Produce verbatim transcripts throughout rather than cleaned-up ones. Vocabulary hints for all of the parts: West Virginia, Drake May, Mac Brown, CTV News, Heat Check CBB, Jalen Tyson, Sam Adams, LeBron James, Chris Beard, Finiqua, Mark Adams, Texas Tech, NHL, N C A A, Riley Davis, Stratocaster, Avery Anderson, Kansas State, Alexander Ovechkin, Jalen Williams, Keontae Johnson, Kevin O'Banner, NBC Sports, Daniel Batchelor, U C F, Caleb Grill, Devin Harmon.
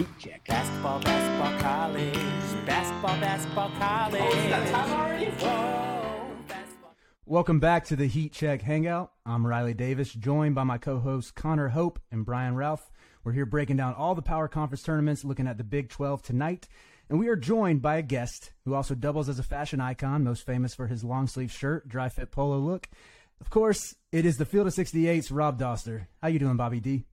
Heat Check. Basketball, basketball, college. Basketball, basketball, college. Oh, is that time already? Whoa. Basketball. Welcome back to the Heat Check Hangout. I'm Riley Davis, joined by my co-hosts Connor Hope and Brian Rauf. We're here breaking down all the Power Conference tournaments, looking at the Big twelve tonight. And we are joined by a guest who also doubles as a fashion icon, most famous for his long-sleeve shirt, dry-fit polo look. Of course, it is the Field of sixty-eight's Rob Doster. How you doing, Bobby D?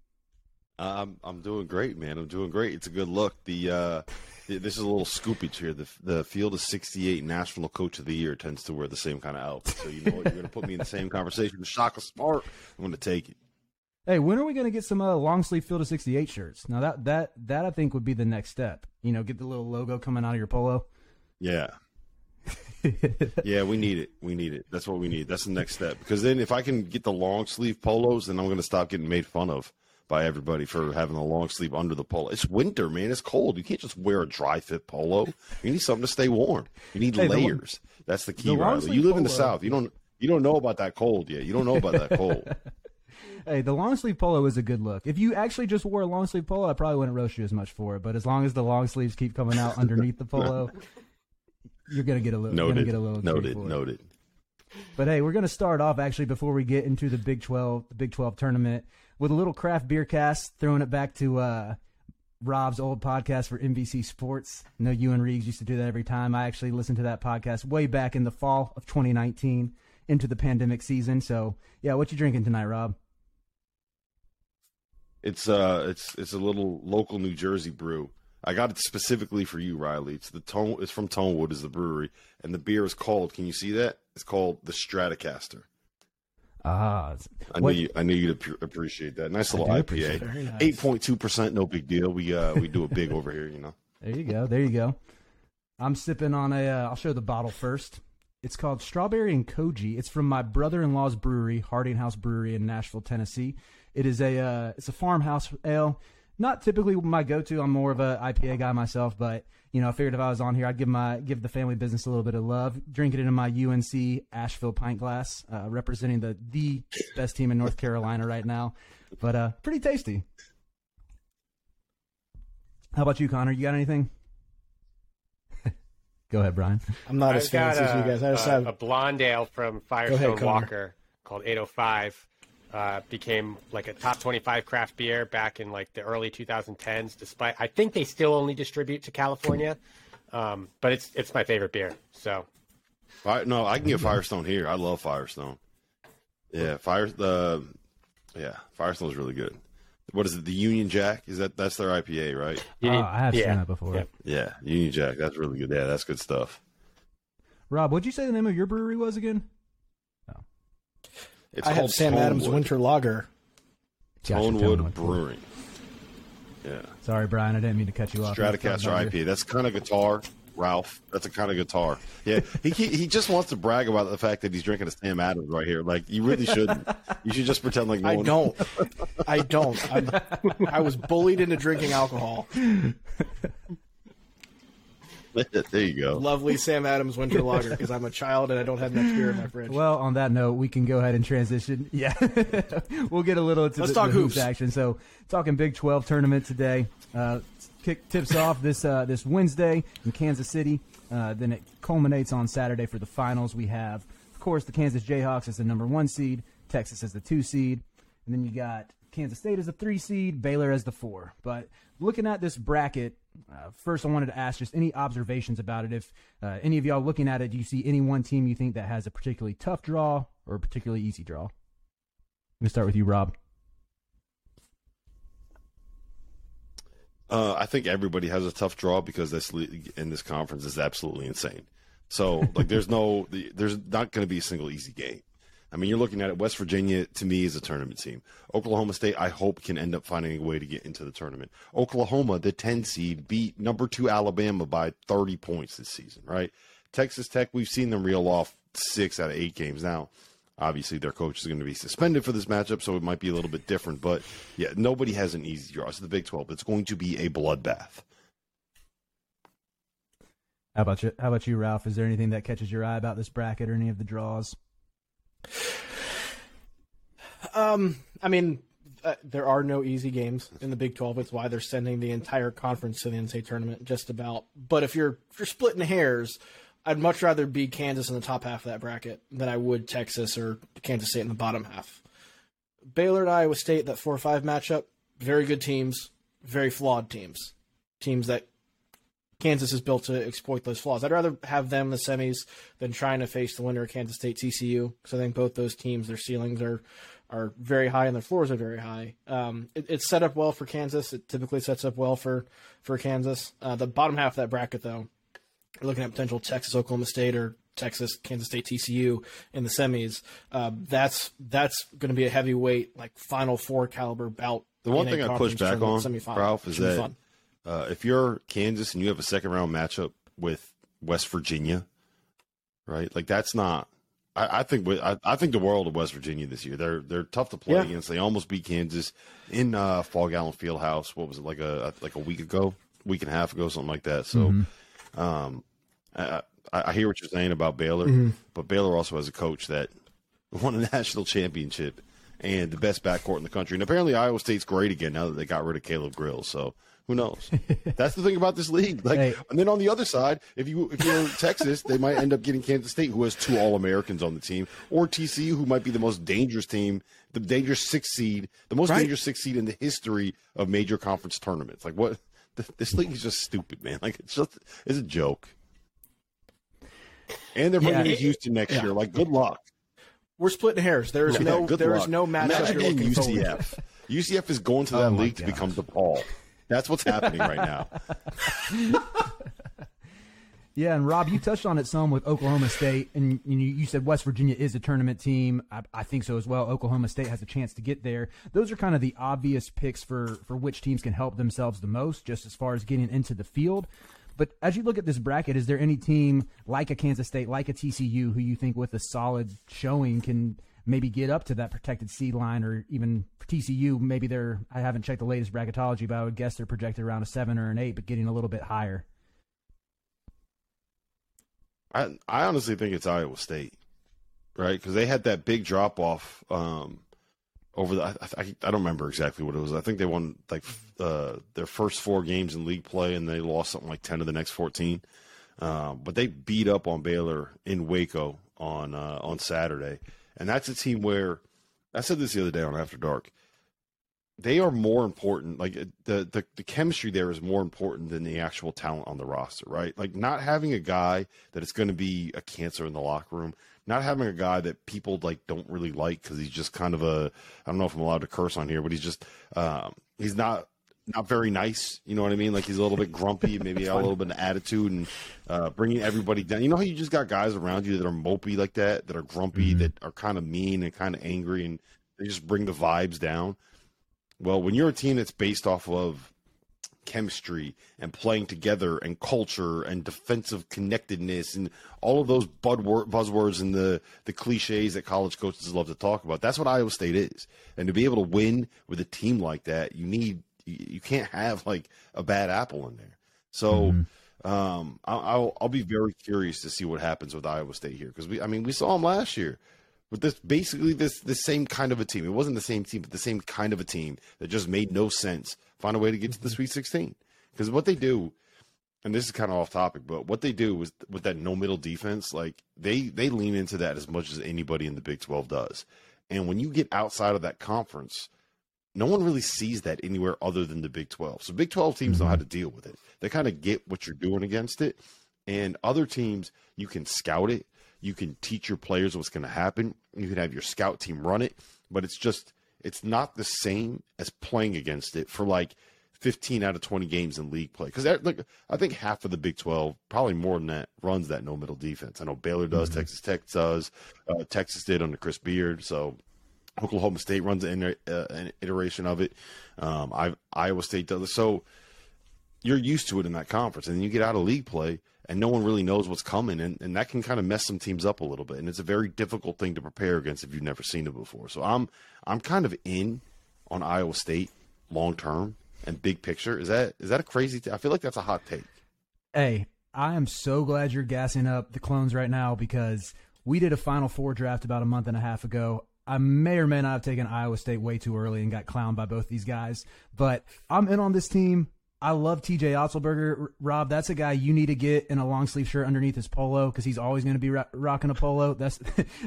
Uh, I'm I'm doing great, man. I'm doing great. It's a good look. The uh, this is a little scoopage here. The the Field of sixty-eight National Coach of the Year tends to wear the same kind of outfit. So you know what? You're going to put me in the same conversation with Shaka Smart. I'm going to take it. Hey, when are we going to get some uh, long-sleeve Field of sixty-eight shirts? Now, that, that, that I think would be the next step. You know, get the little logo coming out of your polo. Yeah. Yeah, we need it. We need it. That's what we need. That's the next step. Because then if I can get the long-sleeve polos, then I'm going to stop getting made fun of by everybody for having a long sleeve under the polo. It's winter, man. It's cold. You can't just wear a dry-fit polo. You need something to stay warm. You need hey, layers. The, That's the key, the Riley. You live polo. in the South. You don't, you don't know about that cold yet. You don't know about that cold. Hey, the long sleeve polo is a good look. If you actually just wore a long sleeve polo, I probably wouldn't roast you as much for it. But as long as the long sleeves keep coming out underneath the polo, you're gonna get a little. Noted. You're gonna get a little. Noted. Noted. But hey, we're gonna start off actually before we get into the Big twelve, the Big twelve tournament, with a little craft beer cast, throwing it back to uh, Rob's old podcast for N B C Sports. I know you and Reeves used to do that every time. I actually listened to that podcast way back in the fall of twenty nineteen, into the pandemic season. So yeah, what you drinking tonight, Rob? It's uh, it's it's a little local New Jersey brew. I got it specifically for you, Riley. It's the Tone. It's from Tonewood, is the brewery, and the beer is called. Can you see that? It's called the Stratocaster. Ah, I knew you, I knew you'd ap- appreciate that. Nice little I P A, eight point two percent. No big deal. We uh, we do a big over here, you know. There you go. There you go. I'm sipping on a. Uh, I'll show the bottle first. It's called Strawberry and Koji. It's from my brother-in-law's brewery, Harding House Brewery in Nashville, Tennessee. It is a uh, it's a farmhouse ale. Not typically my go-to. I'm more of an I P A guy myself, but you know, I figured if I was on here, I'd give my give the family business a little bit of love. Drinking it in my U N C Asheville pint glass, uh, representing the the best team in North Carolina right now. But uh, pretty tasty. How about you, Connor? You got anything? Go ahead, Brian. I'm not I've as fancy a, as you guys. I just a, have a blonde ale from Firestone ahead, Walker called eight oh five. Uh, became like a top twenty-five craft beer back in like the early two thousand tens. Despite, I think they still only distribute to California, um, but it's it's my favorite beer. So, I, no, I can get Firestone here. I love Firestone. Yeah, Fire the uh, yeah Firestone's really good. What is it? The Union Jack? Is that that's their I P A, right? Oh, I have yeah. seen that before. Yeah. yeah, Union Jack. That's really good. Yeah, that's good stuff. Rob, what'd you say the name of your brewery was again? Oh, it's I called have Sam Tonewood. Adams Winter Lager. Tonewood gotcha, Brewing. Yeah. Sorry, Brian. I didn't mean to cut you off. Stratocaster I P A. That's kind of guitar, Ralph. That's a kind of guitar. Yeah, he, he he just wants to brag about the fact that he's drinking a Sam Adams right here. Like, you really shouldn't. You should just pretend like no I one. Don't. I don't. I'm, I was bullied into drinking alcohol. There you go. Lovely Sam Adams Winter Lager, because I'm a child and I don't have much beer in my fridge. Well, on that note, we can go ahead and transition. Yeah, we'll get a little into Let's the, talk the hoops action. So, talking Big twelve tournament today. Uh, Kick tips off this uh, this Wednesday in Kansas City. Uh, then it culminates on Saturday for the finals. We have, of course, the Kansas Jayhawks as the number one seed, Texas as the two seed, and then you got Kansas State as the three seed, Baylor as the four. But looking at this bracket, uh, first I wanted to ask just any observations about it. If uh, any of y'all looking at it, do you see any one team you think that has a particularly tough draw or a particularly easy draw? I'm going to start with you, Rob. Uh, I think everybody has a tough draw because this league in this conference is absolutely insane. So, like, there's no, there's not going to be a single easy game. I mean, you're looking at it. West Virginia, to me, is a tournament team. Oklahoma State, I hope, can end up finding a way to get into the tournament. Oklahoma, the ten seed, beat number two Alabama by thirty points this season, right? Texas Tech, we've seen them reel off six out of eight games now. Obviously, their coach is going to be suspended for this matchup, so it might be a little bit different. But, yeah, nobody has an easy draw. It's the Big twelve. It's going to be a bloodbath. How about you, How about you, Ralph? Is there anything that catches your eye about this bracket or any of the draws? Um, I mean, uh, there are no easy games in the Big twelve. It's why they're sending the entire conference to the N C A A tournament, just about. But if you're if you're splitting hairs, I'd much rather be Kansas in the top half of that bracket than I would Texas or Kansas State in the bottom half. Baylor and Iowa State, that four five matchup, very good teams, very flawed teams. Teams that Kansas is built to exploit those flaws. I'd rather have them in the semis than trying to face the winner of Kansas State, T C U, because I think both those teams, their ceilings are are very high and their floors are very high. Um, it, it's set up well for Kansas. It typically sets up well for, for Kansas. Uh, the bottom half of that bracket, though, you're looking at potential Texas, Oklahoma State, or Texas, Kansas State, T C U in the semis. Uh, that's that's going to be a heavyweight, like Final Four caliber bout. The one thing I push back on, Ralph, is that uh, if you're Kansas and you have a second round matchup with West Virginia, right? Like that's not. I, I think I, I think the world of West Virginia this year. They're they're tough to play yeah. against. They almost beat Kansas in uh, Fall Gallon Fieldhouse. What was it like a like a week ago, week and a half ago, something like that. So, mm-hmm. um, I, I hear what you're saying about Baylor, mm-hmm. but Baylor also has a coach that won a national championship and the best backcourt in the country. And apparently Iowa State's great again now that they got rid of Caleb Grill. So who knows? That's the thing about this league. Like, hey. And then on the other side, if, you, if you're in Texas, they might end up getting Kansas State, who has two All-Americans on the team, or T C U, who might be the most dangerous team, the dangerous sixth seed, the most right. dangerous sixth seed in the history of major conference tournaments. Like, what? This league is just stupid, man. Like, it's just it's a joke. And they're bringing yeah. Houston next yeah. year. Like, good luck. We're splitting hairs. There is yeah, no there luck. is no matchup you're looking U C F. Forward. U C F is going to that oh league God. to become DePaul. That's what's happening right now. Yeah, and Rob, you touched on it some with Oklahoma State, and you said West Virginia is a tournament team. I, I think so as well. Oklahoma State has a chance to get there. Those are kind of the obvious picks for, for which teams can help themselves the most, just as far as getting into the field. But as you look at this bracket, is there any team like a Kansas State, like a T C U, who you think with a solid showing can maybe get up to that protected seed line, or even T C U, maybe they're, I haven't checked the latest bracketology, but I would guess they're projected around a seven or an eight, but getting a little bit higher. I, I honestly think it's Iowa State, right? Because they had that big drop-off um, over the I, – I, I don't remember exactly what it was. I think they won like uh, their first four games in league play, and they lost something like ten of the next fourteen. Uh, but they beat up on Baylor in Waco on uh, on Saturday. And that's a team where – I said this the other day on After Dark. They are more important. Like the, the the chemistry there is more important than the actual talent on the roster, right? Like not having a guy that is going to be a cancer in the locker room, not having a guy that people like don't really like because he's just kind of a I don't know if I'm allowed to curse on here, but he's just um, he's not not very nice. You know what I mean? Like he's a little bit grumpy, maybe a little bit of attitude, and uh, bringing everybody down. You know how you just got guys around you that are mopey like that, that are grumpy, mm-hmm. that are kind of mean and kind of angry, and they just bring the vibes down. Well, when you're a team that's based off of chemistry and playing together and culture and defensive connectedness and all of those buzzwords and the, the cliches that college coaches love to talk about, that's what Iowa State is. And to be able to win with a team like that, you need you can't have like a bad apple in there. So mm-hmm. um, I'll I'll be very curious to see what happens with Iowa State here because we I mean we saw them last year. But this basically this the same kind of a team. It wasn't the same team, but the same kind of a team that just made no sense. Find a way to get to the Sweet sixteen. Because what they do, and this is kind of off topic, but what they do is with that no middle defense, like they they lean into that as much as anybody in the Big twelve does. And when you get outside of that conference, no one really sees that anywhere other than the Big twelve. So Big twelve teams know how to deal with it. They kind of get what you're doing against it. And other teams, you can scout it. You can teach your players what's going to happen. You can have your scout team run it, but it's just, it's not the same as playing against it for like fifteen out of twenty games in league play. Cause that, like, I think half of the Big twelve, probably more than that, runs that no middle defense. I know Baylor does, mm-hmm. Texas Tech does, uh, Texas did under Chris Beard. So Oklahoma State runs an, uh, an iteration of it. Um, I, Iowa State does. So you're used to it in that conference, and then you get out of league play and no one really knows what's coming, and, and that can kind of mess some teams up a little bit. And it's a very difficult thing to prepare against if you've never seen it before. So I'm I'm kind of in on Iowa State long term and big picture. Is that is that a crazy t- I feel like that's a hot take. Hey, I am so glad you're gassing up the clones right now because we did a Final Four draft about a month and a half ago. I may or may not have taken Iowa State way too early and got clowned by both these guys, but I'm in on this team. I love T J Otzelberger. Rob, that's a guy you need to get in a long sleeve shirt underneath his polo because he's always going to be ro- rocking a polo. That's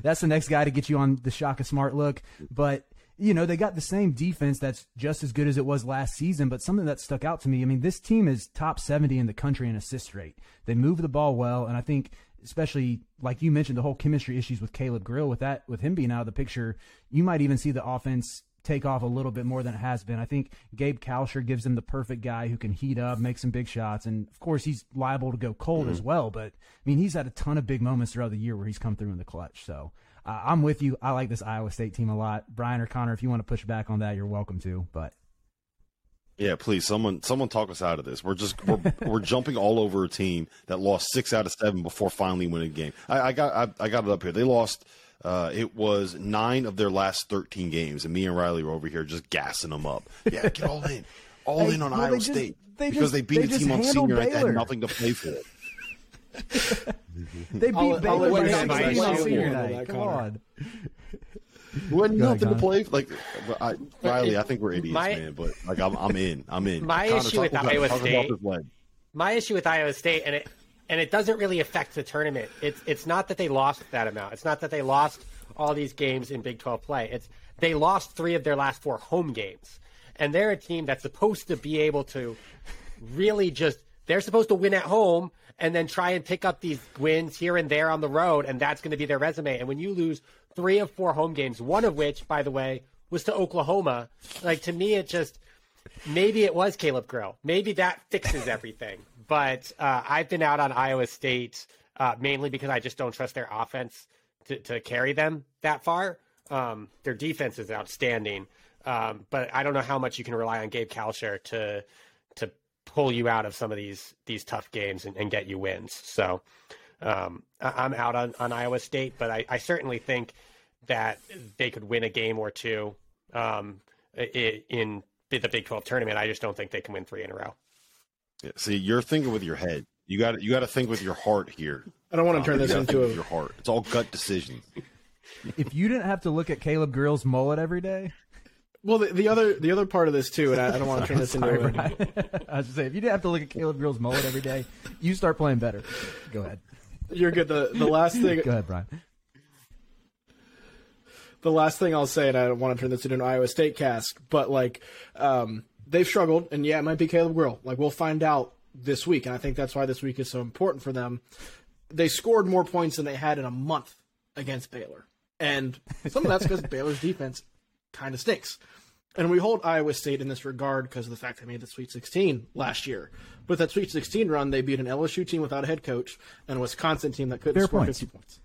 that's the next guy to get you on the Shaka Smart look. But, you know, they got the same defense that's just as good as it was last season, but something that stuck out to me, I mean, this team is top seventy in the country in assist rate. They move the ball well, and I think – especially like you mentioned, the whole chemistry issues with Caleb Grill, with that, with him being out of the picture, you might even see the offense take off a little bit more than it has been. I think Gabe Kalscheur gives them the perfect guy who can heat up, make some big shots. And of course he's liable to go cold mm-hmm. as well. But I mean, he's had a ton of big moments throughout the year where he's come through in the clutch. So uh, I'm with you. I like this Iowa State team a lot. Brian or Connor, if you want to push back on that, you're welcome to, but yeah, please, someone someone talk us out of this. We're just we're, we're jumping all over a team that lost six out of seven before finally winning a game. I, I got I, I got it up here. They lost. Uh, it was nine of their last thirteen games, and me and Riley were over here just gassing them up. Yeah, get all in, all hey, in on well, Iowa just, State because just, they beat they a team on senior night that had nothing to play for. They beat I'll, Baylor by six on senior night. Come on. Wasn't nothing to play like I, Riley. I think we're idiots, my, man. But like, I'm, I'm in. I'm in. My Connor, issue with Iowa State. My issue with Iowa State, and it and it doesn't really affect the tournament. It's it's not that they lost that amount. It's not that they lost all these games in Big twelve play. It's they lost three of their last four home games, and they're a team that's supposed to be able to really just. They're supposed to win at home and then try and pick up these wins here and there on the road, and that's going to be their resume. And when you lose three of four home games, one of which, by the way, was to Oklahoma, like to me, it just maybe it was Caleb Grill. Maybe that fixes everything. But uh, I've been out on Iowa State uh, mainly because I just don't trust their offense to, to carry them that far. Um, their defense is outstanding, um, but I don't know how much you can rely on Gabe Kalscheur to to. pull you out of some of these these tough games and, and get you wins. So um, I, I'm out on, on Iowa State, but I, I certainly think that they could win a game or two um, in, in the Big twelve tournament. I just don't think they can win three in a row. Yeah, see, you're thinking with your head. You got you got to think with your heart here. I don't want to um, turn this into a... your heart. It's all gut decisions. If you didn't have to look at Caleb Grill's mullet every day. Well, the, the other the other part of this, too, and I, I don't want to turn this into a... I was just saying, if you didn't have to look at Caleb Grill's mullet every day, you start playing better. Go ahead. You're good. The, the last thing... Go ahead, Brian. The last thing I'll say, and I don't want to turn this into an Iowa State cast, but, like, um, they've struggled, and, yeah, it might be Caleb Grill. Like, we'll find out this week, and I think that's why this week is so important for them. They scored more points than they had in a month against Baylor, and some of that's because Baylor's defense... kind of stinks. And we hold Iowa State in this regard because of the fact they made the Sweet sixteen last year. But that Sweet sixteen run, they beat an L S U team without a head coach and a Wisconsin team that couldn't score fifty points.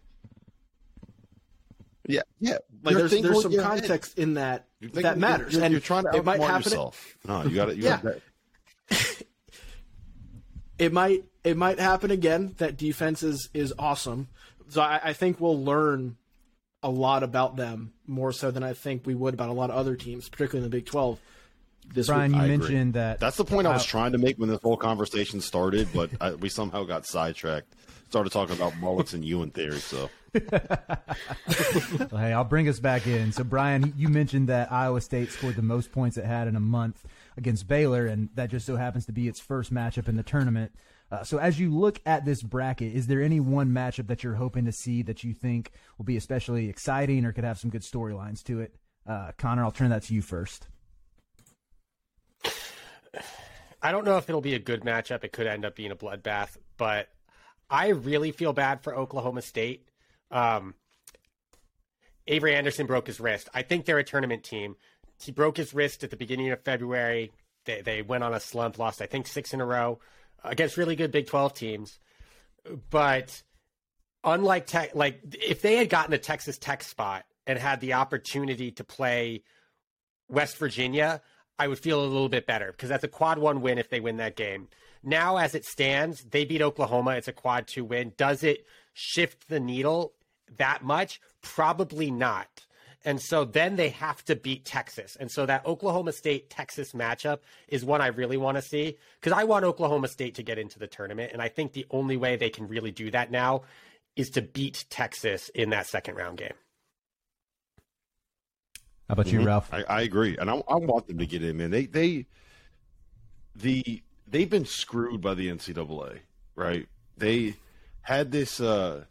Yeah, yeah. Like there's, there's some context in that that matters. You're, you're, and you're trying to it might happen. Yourself. No, you got it. You yeah. Got it. it might it might happen again. That defense is is awesome. So I, I think we'll learn a lot about them, more so than I think we would about a lot of other teams, particularly in the Big twelve. This Brian, week. you I mentioned agree. that. That's the point I was trying to make when this whole conversation started, but I, we somehow got sidetracked. Started talking about mullets and Ewan theory, so. Well, hey, I'll bring us back in. So, Brian, you mentioned that Iowa State scored the most points it had in a month against Baylor, and that just so happens to be its first matchup in the tournament. Uh, so as you look at this bracket, is there any one matchup that you're hoping to see that you think will be especially exciting or could have some good storylines to it? Uh, Connor, I'll turn that to you first. I don't know if it'll be a good matchup. It could end up being a bloodbath, but I really feel bad for Oklahoma State. Um, Avery Anderson broke his wrist. I think they're a tournament team. He broke his wrist at the beginning of February. They, they went on a slump, lost, I think, six in a row against really good Big twelve teams. But unlike Tech, like if they had gotten a Texas Tech spot and had the opportunity to play West Virginia, I would feel a little bit better because that's a quad one win if they win that game. Now, as it stands, they beat Oklahoma. It's a quad two win. Does it shift the needle that much? Probably not. And so then they have to beat Texas. And so that Oklahoma State-Texas matchup is one I really want to see because I want Oklahoma State to get into the tournament. And I think the only way they can really do that now is to beat Texas in that second round game. How about mm-hmm. you, Ralph? I, I agree, and I, I want them to get in, man. They they the they've been screwed by the N C double A, right? They had this uh,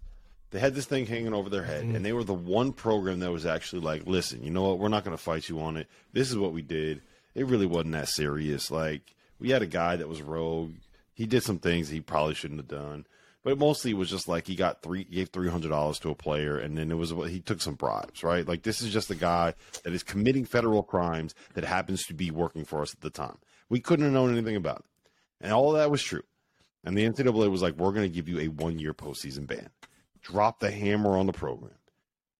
they had this thing hanging over their head, mm-hmm. and they were the one program that was actually like, listen, you know what? We're not going to fight you on it. This is what we did. It really wasn't that serious. Like, we had a guy that was rogue. He did some things he probably shouldn't have done, but mostly it was just like he got three, gave three hundred dollars to a player, and then it was he took some bribes, right? Like, this is just a guy that is committing federal crimes that happens to be working for us at the time. We couldn't have known anything about it, and all of that was true. And the N C double A was like, "We're going to give you a one-year postseason ban." Drop the hammer on the program.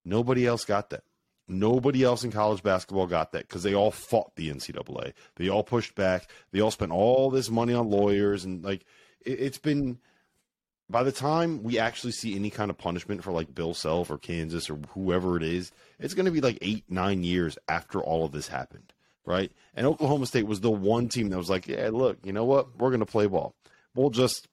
Nobody else got that. Nobody else in college basketball got that because they all fought the N C double A. They all pushed back. They all spent all this money on lawyers. And, like, it, it's been – by the time we actually see any kind of punishment for, like, Bill Self or Kansas or whoever it is, it's going to be, like, eight, nine years after all of this happened, right? And Oklahoma State was the one team that was like, yeah, look, you know what? We're going to play ball. We'll just,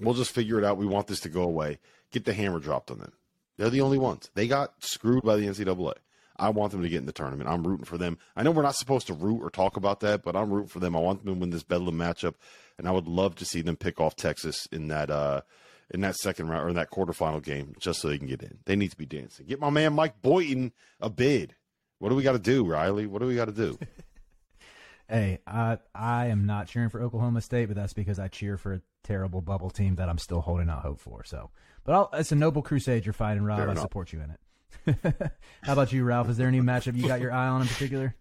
we'll just figure it out. We want this to go away. Get the hammer dropped on them. They're the only ones. They got screwed by the N C double A. I want them to get in the tournament. I'm rooting for them. I know we're not supposed to root or talk about that, but I'm rooting for them. I want them to win this Bedlam matchup, and I would love to see them pick off Texas in that uh, in that second round or in that quarterfinal game just so they can get in. They need to be dancing. Get my man Mike Boyton a bid. What do we got to do, Riley? What do we got to do? Hey, I I am not cheering for Oklahoma State, but that's because I cheer for a terrible bubble team that I'm still holding out hope for. So, but I'll, it's a noble crusade you're fighting, Rob. Fair I enough. Support you in it. How about you, Ralph? Is there any matchup you got your eye on in particular?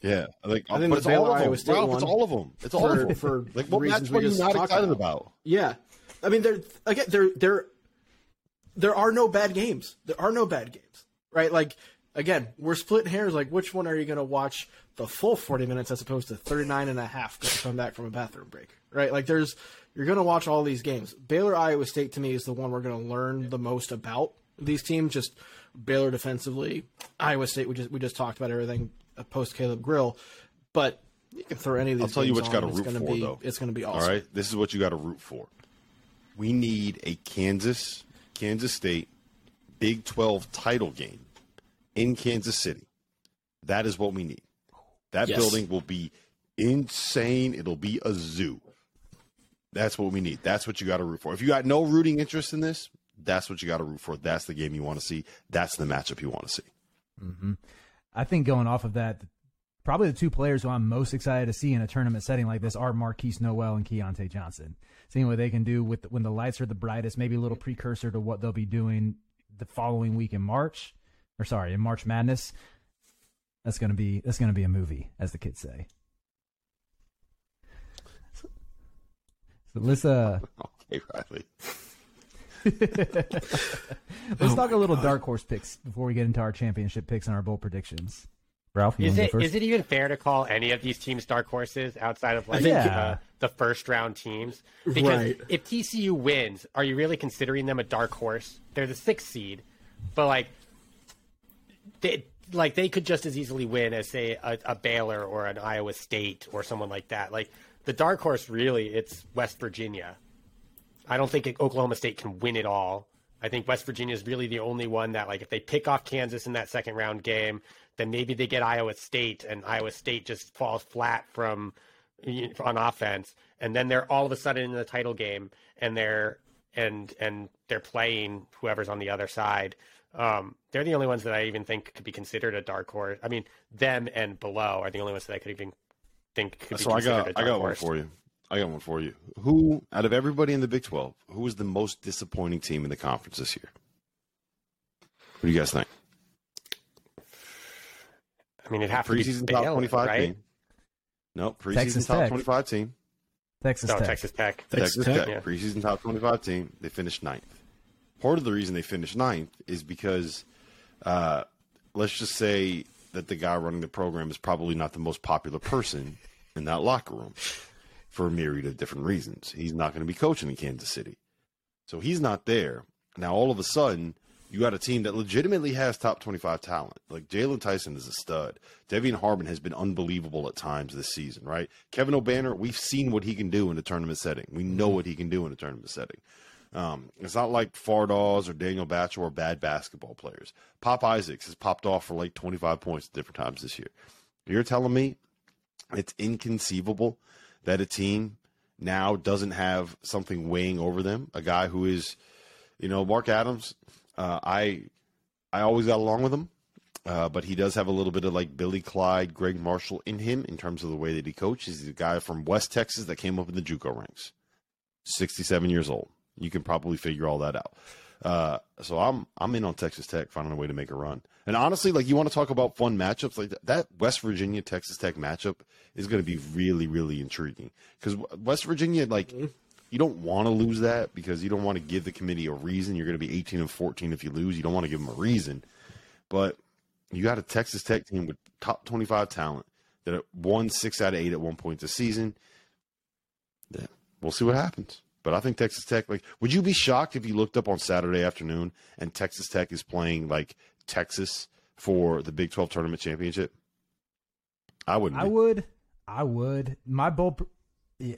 Yeah, like I think it's all of them. Ralph, it's all of them. It's all for, of them. For like what match are you not excited about? about? Yeah, I mean, there again, there there there are no bad games. There are no bad games, right? Like again, we're splitting hairs. Like, which one are you going to watch the full forty minutes as opposed to thirty-nine and a half to come back from a bathroom break, right? Like, there's you're going to watch all these games. Baylor, Iowa State to me is the one we're going to learn the most about. These teams just. Baylor defensively, Iowa State. We just we just talked about everything post Caleb Grill, but you can throw any of these. I'll tell you what you got to root for, be, though. It's going to be awesome. All right, this is what you got to root for. We need a Kansas, Kansas State, Big twelve title game in Kansas City. That is what we need. That yes. building will be insane. It'll be a zoo. That's what we need. That's what you got to root for. If you got no rooting interest in this. That's what you got to root for. That's the game you want to see. That's the matchup you want to see. Mm-hmm. I think going off of that, probably the two players who I'm most excited to see in a tournament setting like this are Marquise Noel and Keontae Johnson. Seeing what they can do with when the lights are the brightest, maybe a little precursor to what they'll be doing the following week in March, or sorry, in March Madness. That's gonna be that's gonna be a movie, as the kids say. So, so let's uh. Okay, Riley. Let's oh talk a little God. dark horse picks before we get into our championship picks and our bold predictions. Ralph, you is it is it even fair to call any of these teams dark horses outside of like yeah. uh, the first round teams? Because right. if T C U wins, are you really considering them a dark horse? They're the sixth seed, but like they like they could just as easily win as say a, a Baylor or an Iowa State or someone like that. Like the dark horse, really, it's West Virginia. I don't think Oklahoma State can win it all. I think West Virginia is really the only one that, like, if they pick off Kansas in that second round game, then maybe they get Iowa State, and Iowa State just falls flat from on offense, and then they're all of a sudden in the title game, and they're and and they're playing whoever's on the other side. Um, they're the only ones that I even think could be considered a dark horse. I mean, them and below are the only ones that I could even think could be so considered I got, a dark horse. I got one for you. I got one for you. Who, out of everybody in the Big twelve, who is the most disappointing team in the conference this year? What do you guys think? I mean, it has to be preseason top twenty-five team. No, preseason top twenty-five team. Texas Tech. Texas Tech. Texas Tech. Preseason top twenty-five team. They finished ninth. Part of the reason they finished ninth is because, uh, let's just say that the guy running the program is probably not the most popular person in that locker room. For a myriad of different reasons. He's not going to be coaching in Kansas City. So he's not there. Now, all of a sudden, you got a team that legitimately has top twenty-five talent. Like, Jalen Tyson is a stud. Devin Harmon has been unbelievable at times this season, right? Kevin O'Banner, we've seen what he can do in a tournament setting. We know what he can do in a tournament setting. Um, it's not like Fardaz or Daniel Batchelor are bad basketball players. Pop Isaacs has popped off for like twenty-five points at different times this year. You're telling me it's inconceivable that a team now doesn't have something weighing over them, a guy who is, you know, Mark Adams, uh, I I always got along with him, uh, but he does have a little bit of like Billy Clyde, Greg Marshall in him in terms of the way that he coaches. He's a guy from West Texas that came up in the JUCO ranks, sixty-seven years old. You can probably figure all that out. Uh, so I'm I'm in on Texas Tech finding a way to make a run. And honestly, like, you want to talk about fun matchups, like that, that West Virginia Texas Tech matchup is going to be really, really intriguing, because West Virginia, like, mm-hmm. you don't want to lose that, because you don't want to give the committee a reason. You're going to be eighteen and fourteen if you lose. You don't want to give them a reason. But you got a Texas Tech team with top twenty-five talent that won six out of eight at one point this season. Yeah, we'll see what happens. But I think Texas Tech, like, would you be shocked if you looked up on Saturday afternoon and Texas Tech is playing, like, Texas for the Big twelve tournament championship? I wouldn't. I be. would. I would. My bold, yeah,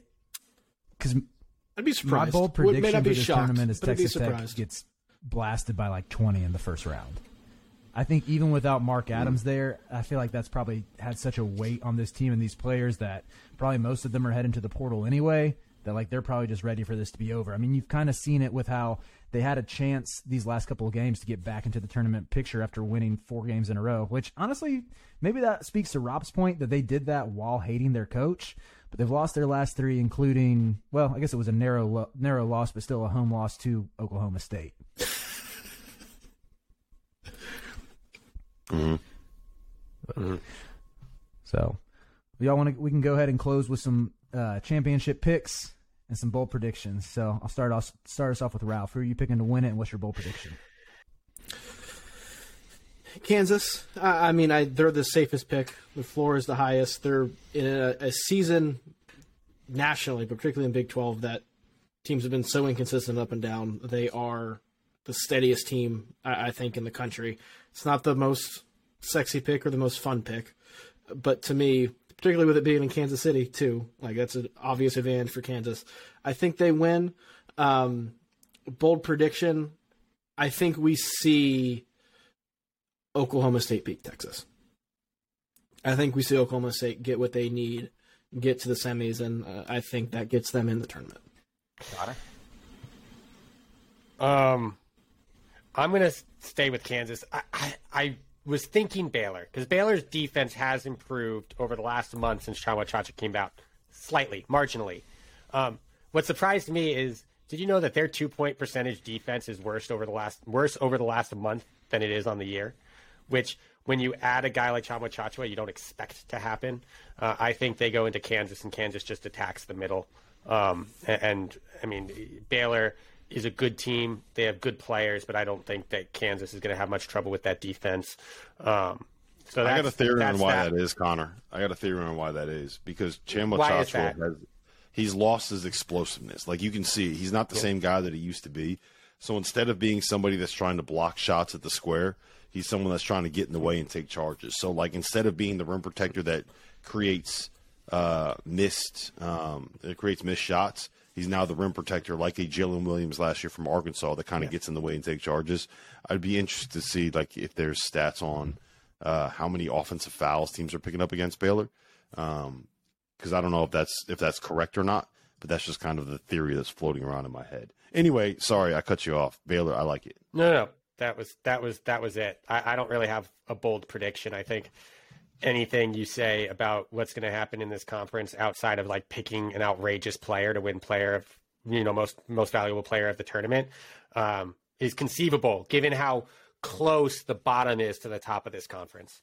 because I'd be surprised. My bold prediction for this shocked, tournament is Texas Tech gets blasted by like twenty in the first round. I think even without Mark Adams mm. there, I feel like that's probably had such a weight on this team and these players that probably most of them are heading to the portal anyway. That, like, they're probably just ready for this to be over. I mean, you've kind of seen it with how they had a chance these last couple of games to get back into the tournament picture after winning four games in a row, which honestly, maybe that speaks to Rob's point that they did that while hating their coach, but they've lost their last three, including, well, I guess it was a narrow, lo- narrow loss, but still a home loss to Oklahoma State. Mm-hmm. Mm-hmm. So we all want to, we can go ahead and close with some uh, championship picks and some bold predictions. So I'll start off, start us off with Ralph. Who are you picking to win it, and what's your bold prediction? Kansas. I mean, I they're the safest pick. The floor is the highest. They're in a, a season nationally, but particularly in Big twelve, that teams have been so inconsistent up and down. They are the steadiest team, I, I think, in the country. It's not the most sexy pick or the most fun pick, but to me, particularly with it being in Kansas City, too. Like, that's an obvious advantage for Kansas. I think they win. Um, bold prediction, I think we see Oklahoma State beat Texas. I think we see Oklahoma State get what they need, get to the semis, and uh, I think that gets them in the tournament. Got it. Um, I'm going to stay with Kansas. I... I, I was thinking Baylor, because Baylor's defense has improved over the last month since Tchamwa Tchatchoua came out, slightly, marginally. Um, what surprised me is, did you know that their two-point percentage defense is worse over the last worse over the last month than it is on the year? Which, when you add a guy like Tchamwa Tchatchoua, you don't expect to happen. Uh, I think they go into Kansas, and Kansas just attacks the middle. Um, and, and, I mean, Baylor is a good team. They have good players, but I don't think that Kansas is going to have much trouble with that defense. Um, so that's, I got a theory on why that. that is, Connor. I got a theory on why that is, because Tchamwa Tchatchoua has he's lost his explosiveness. Like, you can see, he's not the yeah. same guy that he used to be. So instead of being somebody that's trying to block shots at the square, he's someone that's trying to get in the way and take charges. So, like, instead of being the rim protector that creates uh, missed, um, it creates missed shots, he's now the rim protector, like a Jalen Williams last year from Arkansas, that kind of yeah. gets in the way and takes charges. I'd be interested to see, like, if there's stats on uh, how many offensive fouls teams are picking up against Baylor, because um, I don't know if that's if that's correct or not. But that's just kind of the theory that's floating around in my head. Anyway, sorry I cut you off. Baylor, I like it. No, no, that was that was that was it. I, I don't really have a bold prediction. I think anything you say about what's going to happen in this conference outside of, like, picking an outrageous player to win player of, you know, most, most valuable player of the tournament um, is conceivable given how close the bottom is to the top of this conference.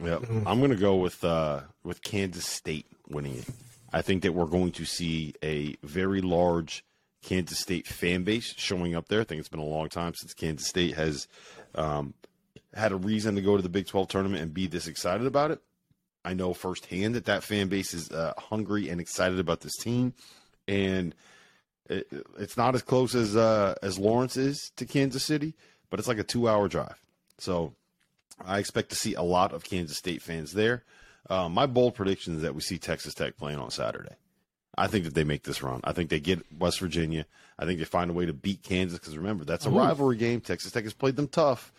Yeah. I'm going to go with, uh, with Kansas State winning it. I think that we're going to see a very large Kansas State fan base showing up there. I think it's been a long time since Kansas State has, um, had a reason to go to the Big twelve tournament and be this excited about it. I know firsthand that that fan base is uh, hungry and excited about this team. And it, it's not as close as uh, as Lawrence is to Kansas City, but it's like a two-hour drive. So I expect to see a lot of Kansas State fans there. Uh, my bold prediction is that we see Texas Tech playing on Saturday. I think that they make this run. I think they get West Virginia. I think they find a way to beat Kansas because, remember, that's a Ooh. rivalry game. Texas Tech has played them tough.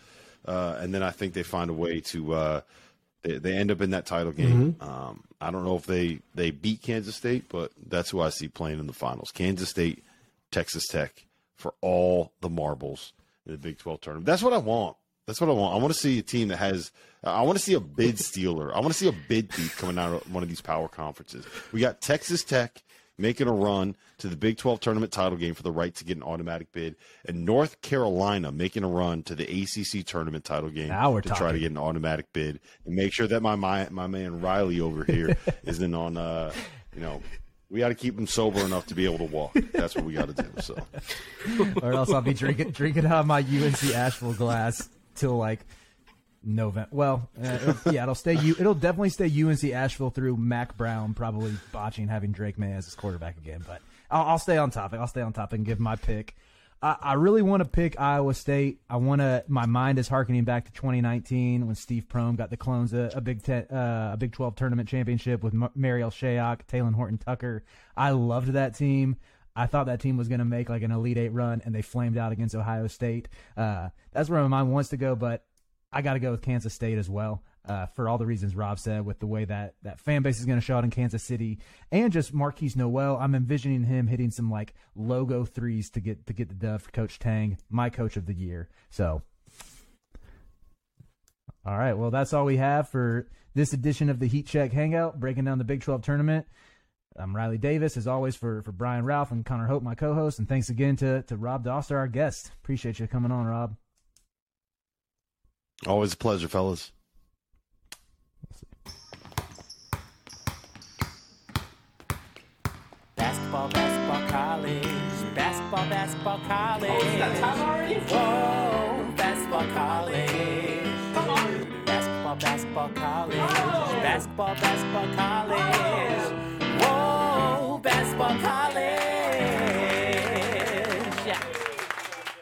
Uh, and then I think they find a way to uh, – they, they end up in that title game. Mm-hmm. Um, I don't know if they, they beat Kansas State, but that's who I see playing in the finals. Kansas State, Texas Tech for all the marbles in the Big twelve tournament. That's what I want. That's what I want. I want to see a team that has – I want to see a bid stealer. I want to see a bid thief coming out of one of these power conferences. We got Texas Tech making a run to the Big twelve tournament title game for the right to get an automatic bid, and North Carolina making a run to the A C C tournament title game to talking. try to get an automatic bid and make sure that my my, my man Riley over here isn't on uh, – you know – we got to keep him sober enough to be able to walk. That's what we got to do. So, or else I'll be drinking drinking out of my U N C Asheville glass till like November. Well, uh, it'll, yeah, it'll stay. It'll definitely stay U N C Asheville through Mac Brown probably botching having Drake May as his quarterback again. But I'll, I'll stay on topic. I'll stay on topic and give my pick. I, I really want to pick Iowa State. I want to. My mind is harkening back to twenty nineteen when Steve Prohm got the Clones a, a Big Ten, uh, a Big twelve tournament championship with M- Mariel Shayok, Talon Horton Tucker. I loved that team. I thought that team was going to make like an Elite Eight run, and they flamed out against Ohio State. Uh, that's where my mind wants to go, but I got to go with Kansas State as well. Uh, for all the reasons Rob said, with the way that that fan base is going to show out in Kansas City, and just Marquise Noel, I'm envisioning him hitting some like logo threes to get to get the dub for Coach Tang, my coach of the year. So, all right, well, that's all we have for this edition of the Heat Check Hangout, breaking down the Big twelve tournament. I'm Riley Davis, as always, for for Brian Rauf and Connor Hope, my co-host, and thanks again to to Rob Doster, our guest. Appreciate you coming on, Rob. Always a pleasure, fellas. Basketball, basketball, college. Basketball, basketball, college. Oh, is that time already? Whoa, basketball, college. Come on. Basketball, basketball, college. Oh. Basketball, basketball, college. Oh. Whoa, basketball, college.